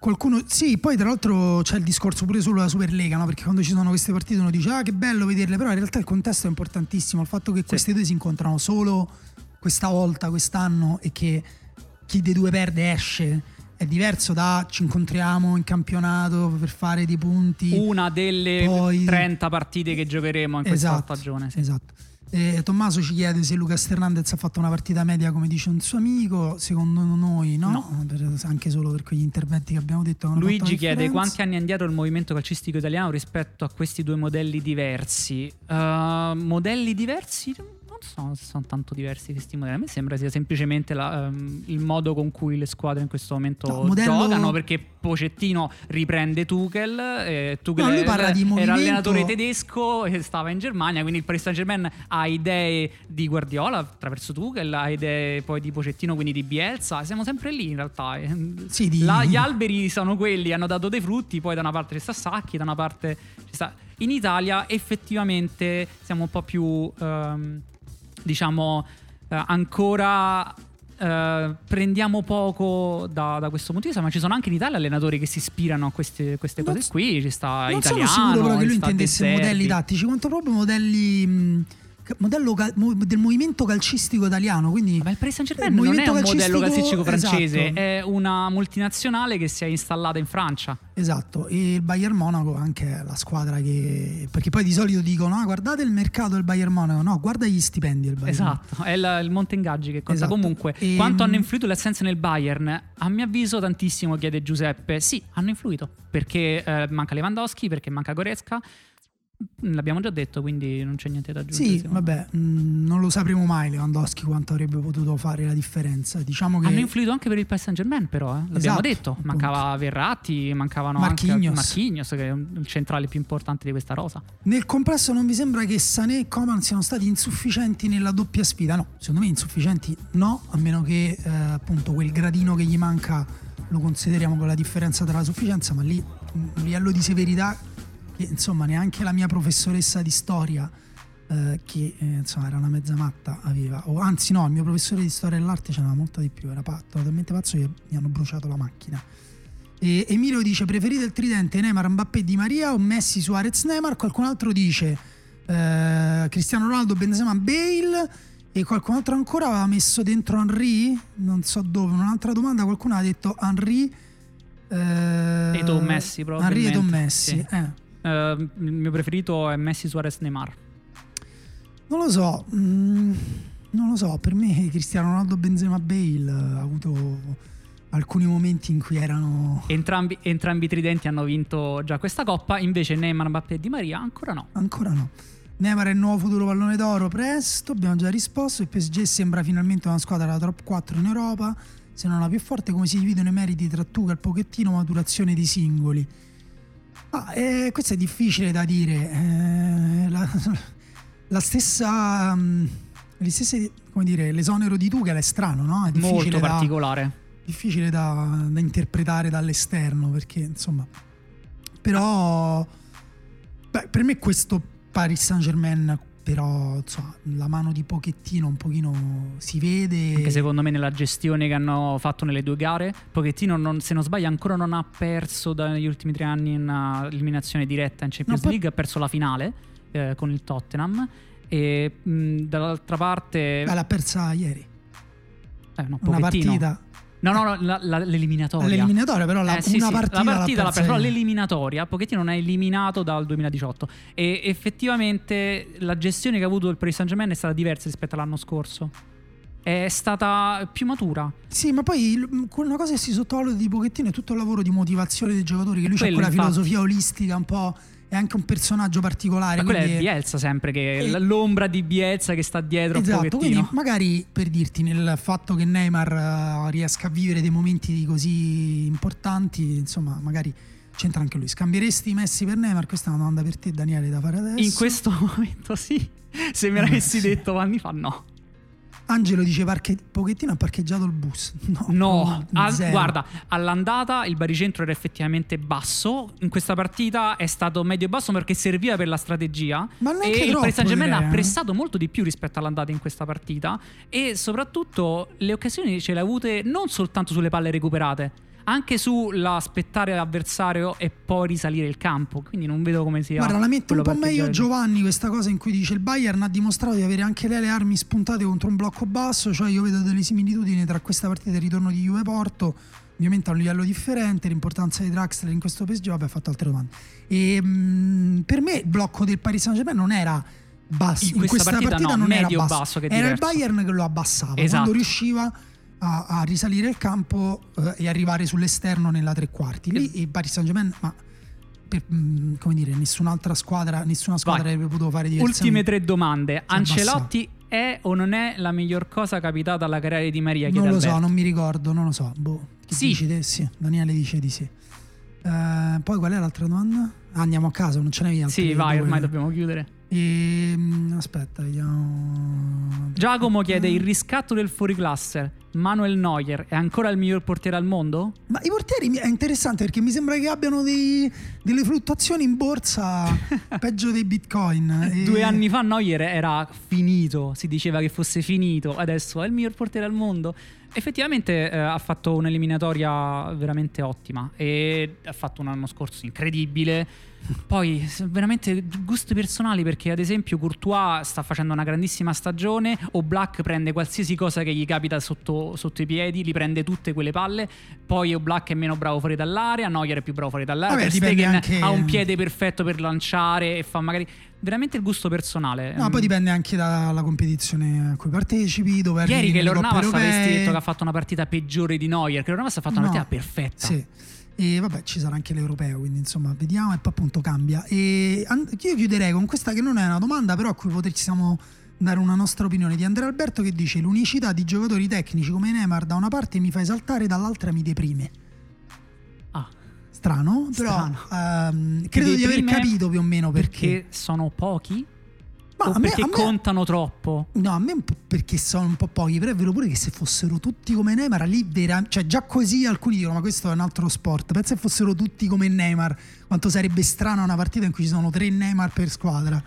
Qualcuno, sì, poi tra l'altro c'è il discorso pure sulla Superlega, no? Perché quando ci sono queste partite uno dice ah che bello vederle, però in realtà il contesto è importantissimo, il fatto che sì. queste due si incontrano solo questa volta, quest'anno, e che chi dei due perde esce. È diverso da ci incontriamo in campionato per fare dei punti. Una delle poi... trenta partite che giocheremo in questa esatto, stagione. Sì. Esatto. Eh, Tommaso ci chiede se Lucas Hernandez ha fatto una partita media come dice un suo amico. Secondo noi no, no. Per, anche solo per quegli interventi che abbiamo detto. Luigi chiede quanti anni indietro il movimento calcistico italiano rispetto a questi due modelli diversi. Uh, modelli diversi? sono, sono tanto diversi questi modelli. A me sembra sia semplicemente la, um, il modo con cui le squadre in questo momento no, modello... giocano, perché Pochettino riprende Tuchel, eh, Tuchel no, lui parla era, di movimento. Era allenatore tedesco e stava in Germania, quindi il Paris Saint-Germain ha idee di Guardiola attraverso Tuchel, ha idee poi di Pochettino, quindi di Bielsa. Siamo sempre lì in realtà, sì, di... la, gli alberi sono quelli, hanno dato dei frutti, poi da una parte ci sta Sacchi, da una parte ci sta... In Italia effettivamente siamo un po' più, ehm, diciamo, eh, ancora eh, prendiamo poco da, da questo punto di vista, ma ci sono anche in Italia allenatori che si ispirano a queste, queste cose qui, ci sta non Italiano. Non sono sicuro però che lui intendesse Deserti. modelli tattici, quanto proprio modelli... Mh. Modello cal- del movimento calcistico italiano, quindi ma il Paris Saint-Germain non è un modello calcistico francese, esatto. È una multinazionale che si è installata in Francia. Esatto, e il Bayern Monaco anche è la squadra che... Perché poi di solito dicono, ah, guardate il mercato del Bayern Monaco, no, guarda gli stipendi del Bayern. Esatto, è la, il monte ingaggi che conta, esatto. Comunque, e... quanto hanno influito le assenze nel Bayern? A mio avviso tantissimo, chiede Giuseppe. Sì, hanno influito, perché eh, manca Lewandowski, perché manca Goretzka. L'abbiamo già detto, quindi non c'è niente da aggiungere. Sì, vabbè, mh, non lo sapremo mai Lewandowski quanto avrebbe potuto fare la differenza. Diciamo che hanno influito anche per il Paris Saint-Germain, però eh? L'abbiamo esatto, detto, mancava appunto. Verratti, mancavano Marquinhos. anche Marquinhos, che è il centrale più importante di questa rosa. Nel complesso non vi sembra che Sané e Coman siano stati insufficienti nella doppia sfida? No, secondo me insufficienti no, a meno che eh, appunto quel gradino che gli manca lo consideriamo con la differenza tra la sufficienza, ma lì un livello di severità insomma neanche la mia professoressa di storia eh, che eh, insomma era una mezza matta aveva, o anzi no, il mio professore di storia dell'arte ce n'era molta di più, era pazzo, talmente pazzo che gli hanno bruciato la macchina. E Emilio dice: preferite il tridente Neymar, Mbappé, Di Maria o Messi, Suarez, Neymar? Qualcun altro dice eh, Cristiano Ronaldo, Benzema, Bale, e qualcun altro ancora aveva messo dentro Henry, non so dove, un'altra domanda, qualcuno ha detto Henry eh, e Don Messi probabilmente. Henry e Don Messi, sì. eh Uh, il mio preferito è Messi, Suarez, Neymar. Non lo so, mm, non lo so. Per me Cristiano Ronaldo, Benzema, Bale ha avuto alcuni momenti in cui erano entrambi, entrambi i tridenti hanno vinto già questa coppa. Invece Neymar, Mbappé e Di Maria ancora no. Ancora no. Neymar è il nuovo futuro pallone d'oro, presto, abbiamo già risposto. Il P S G sembra finalmente una squadra da top quattro in Europa, se non la più forte. Come si dividono i meriti tra Tuchel, Pochettino, maturazione dei singoli? Ah, eh, questo è difficile da dire. Eh, la, la stessa, um, le stesse, come dire, l'esonero di Tuchel è strano, no? È molto da, particolare, difficile da, da interpretare dall'esterno, perché insomma, però, beh, per me questo Paris Saint-Germain, però insomma, la mano di Pochettino un pochino si vede. Anche secondo me nella gestione che hanno fatto nelle due gare, Pochettino non, se non sbaglio ancora non ha perso dagli ultimi tre anni una eliminazione diretta in Champions no, League, ha perso la finale eh, con il Tottenham e mh, dall'altra parte... Beh, l'ha persa ieri, eh, no, una partita... No, no, no la, la, l'eliminatoria. L'eliminatoria, però la, eh, sì, una sì, partita, la partita la però l'eliminatoria, Pochettino non è eliminato dal duemiladiciotto. E effettivamente la gestione che ha avuto il Paris Saint-Germain è stata diversa rispetto all'anno scorso. È stata più matura. Sì, ma poi una cosa che si sottovaluta di Pochettino è tutto il lavoro di motivazione dei giocatori, che lui quello, c'ha quella infatti. filosofia olistica un po'. È anche un personaggio particolare. Ma quella è Bielsa sempre, che è l'ombra di Bielsa che sta dietro un esatto, pochettino. Quindi magari per dirti, nel fatto che Neymar uh, riesca a vivere dei momenti così importanti, insomma, magari c'entra anche lui. Scambieresti Messi per Neymar? Questa è una domanda per te, Daniele, da fare adesso. In questo momento sì. Se me l'avessi sì. detto anni fa no. Angelo dice parche... Pochettino ha parcheggiato il bus. No, no al, guarda, all'andata il baricentro era effettivamente basso. In questa partita è stato medio basso perché serviva per la strategia. Ma non è che il Paris Saint-Germain ha pressato molto di più rispetto all'andata in questa partita. E soprattutto le occasioni ce le ha avute non soltanto sulle palle recuperate, anche sull'aspettare l'avversario e poi risalire il campo. Quindi non vedo come sia. Guarda, la metto un po' meglio Giovanni questa cosa in cui dice: il Bayern ha dimostrato di avere anche lei le armi spuntate contro un blocco basso. Cioè io vedo delle similitudini tra questa partita e il ritorno di Juve Porto, ovviamente a un livello differente, l'importanza di Draxler in questo P S G. Vabbè, ho fatto altre domande e, mh, per me il blocco del Paris Saint-Germain non era basso in questa, in questa partita, partita no, non era basso, basso che era diverso. Il Bayern che lo abbassava, esatto. Quando riusciva A, a risalire il campo eh, e arrivare sull'esterno nella tre quarti lì il Paris Saint-Germain, ma per, mh, come dire, nessun'altra squadra nessuna squadra avrebbe potuto fare diversamente. Ultime tre domande: Ancelotti è o non è la miglior cosa capitata alla carriera di Di Maria? Non lo so, non mi ricordo, non lo so. Boh, chi sì. dici te? Sì, Daniele dice di sì. Uh, poi qual è l'altra domanda? Ah, andiamo a caso, non ce n'è niente. Sì, vai, ormai dobbiamo chiudere. E, aspetta, vediamo. Giacomo chiede il riscatto del fuoriclasse Manuel Neuer è ancora il miglior portiere al mondo? Ma i portieri è interessante perché mi sembra che abbiano dei, delle fluttuazioni in borsa peggio dei bitcoin e... Due anni fa Neuer era finito, si diceva che fosse finito, adesso è il miglior portiere al mondo. Effettivamente eh, ha fatto un'eliminatoria veramente ottima e ha fatto un anno scorso incredibile. Poi veramente gusti personali, perché ad esempio Courtois sta facendo una grandissima stagione, o Black prende qualsiasi cosa che gli capita sotto, sotto i piedi, li prende tutte quelle palle. Poi o Black è meno bravo fuori dall'area, Neuer è più bravo fuori dall'area. Vabbè, dipende anche... ha un piede perfetto per lanciare e fa magari... veramente il gusto personale. No, poi dipende anche dalla competizione a cui partecipi, dove arrivi. Ieri che Navas avessi detto che ha fatto una partita peggiore di Neuer, che Navas ha fatto una no, partita perfetta. Sì. E vabbè, ci sarà anche l'europeo, quindi insomma vediamo, e poi appunto cambia. E io chiuderei con questa che non è una domanda, però a cui possiamo dare una nostra opinione, di Andrea Alberto, che dice: l'unicità di giocatori tecnici come Neymar da una parte mi fa esaltare, dall'altra mi deprime. Strano, però Strano. Ehm, credo di aver capito più o meno perché. Perché sono pochi? Ma o a me, perché a me, contano troppo? No, a me un po' perché sono un po' pochi, però è vero pure che se fossero tutti come Neymar, lì vera... cioè già così alcuni dicono ma questo è un altro sport, pensa se fossero tutti come Neymar, quanto sarebbe strana una partita in cui ci sono tre Neymar per squadra.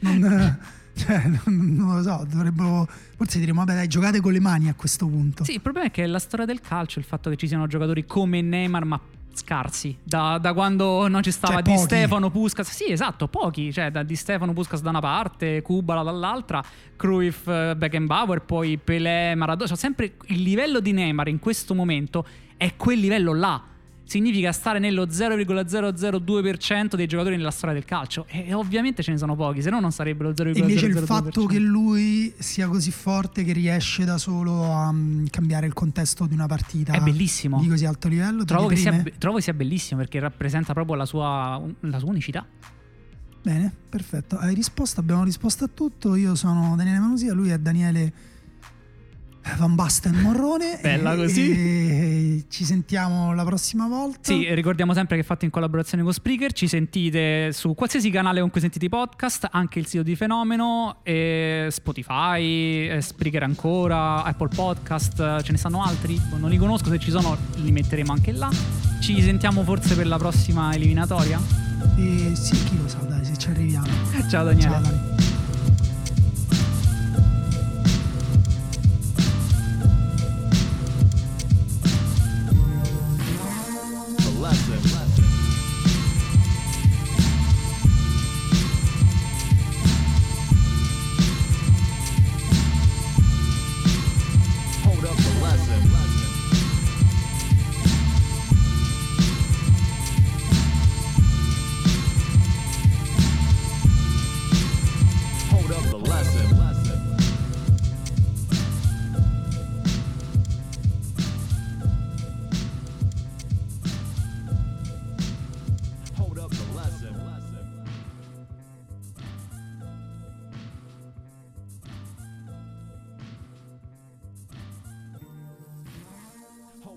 Non... Cioè, non, non lo so, dovrebbero. Forse diremo, vabbè, dai, giocate con le mani a questo punto. Sì, il problema è che la storia del calcio, il fatto che ci siano giocatori come Neymar, ma scarsi. Da, da quando non ci stava, cioè, Di pochi. Stefano, Puskas. Sì, esatto, pochi. Cioè, da Di Stefano, Puskas da una parte, Kubala dall'altra, Cruyff, Beckenbauer, poi Pelé, Maradona. Cioè, sempre il livello di Neymar in questo momento è quel livello là. Significa stare nello zero virgola zero zero due per cento dei giocatori nella storia del calcio, e ovviamente ce ne sono pochi, se no non sarebbero zero virgola zero zero due per cento. Invece il fatto che lui sia così forte, che riesce da solo a um, cambiare il contesto di una partita è bellissimo, di così alto livello, trovo che, sia, trovo che sia bellissimo, perché rappresenta proprio la sua, la sua unicità. Bene, perfetto, hai risposto, abbiamo risposto a tutto. Io sono Daniele Manusia, lui è Daniele Van Basten Morrone. Bella così. E ci sentiamo la prossima volta. Sì, ricordiamo sempre che è fatto in collaborazione con Spreaker. Ci sentite su qualsiasi canale con cui sentite i podcast, anche il sito di Fenomeno, e Spotify, e Spreaker ancora, Apple Podcast. Ce ne stanno altri, non li conosco, se ci sono li metteremo anche là. Ci sentiamo forse per la prossima eliminatoria? Eh, sì, chi lo sa, dai, se ci arriviamo. Ciao Daniele. Ciao, Daniele.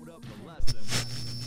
Up the lesson.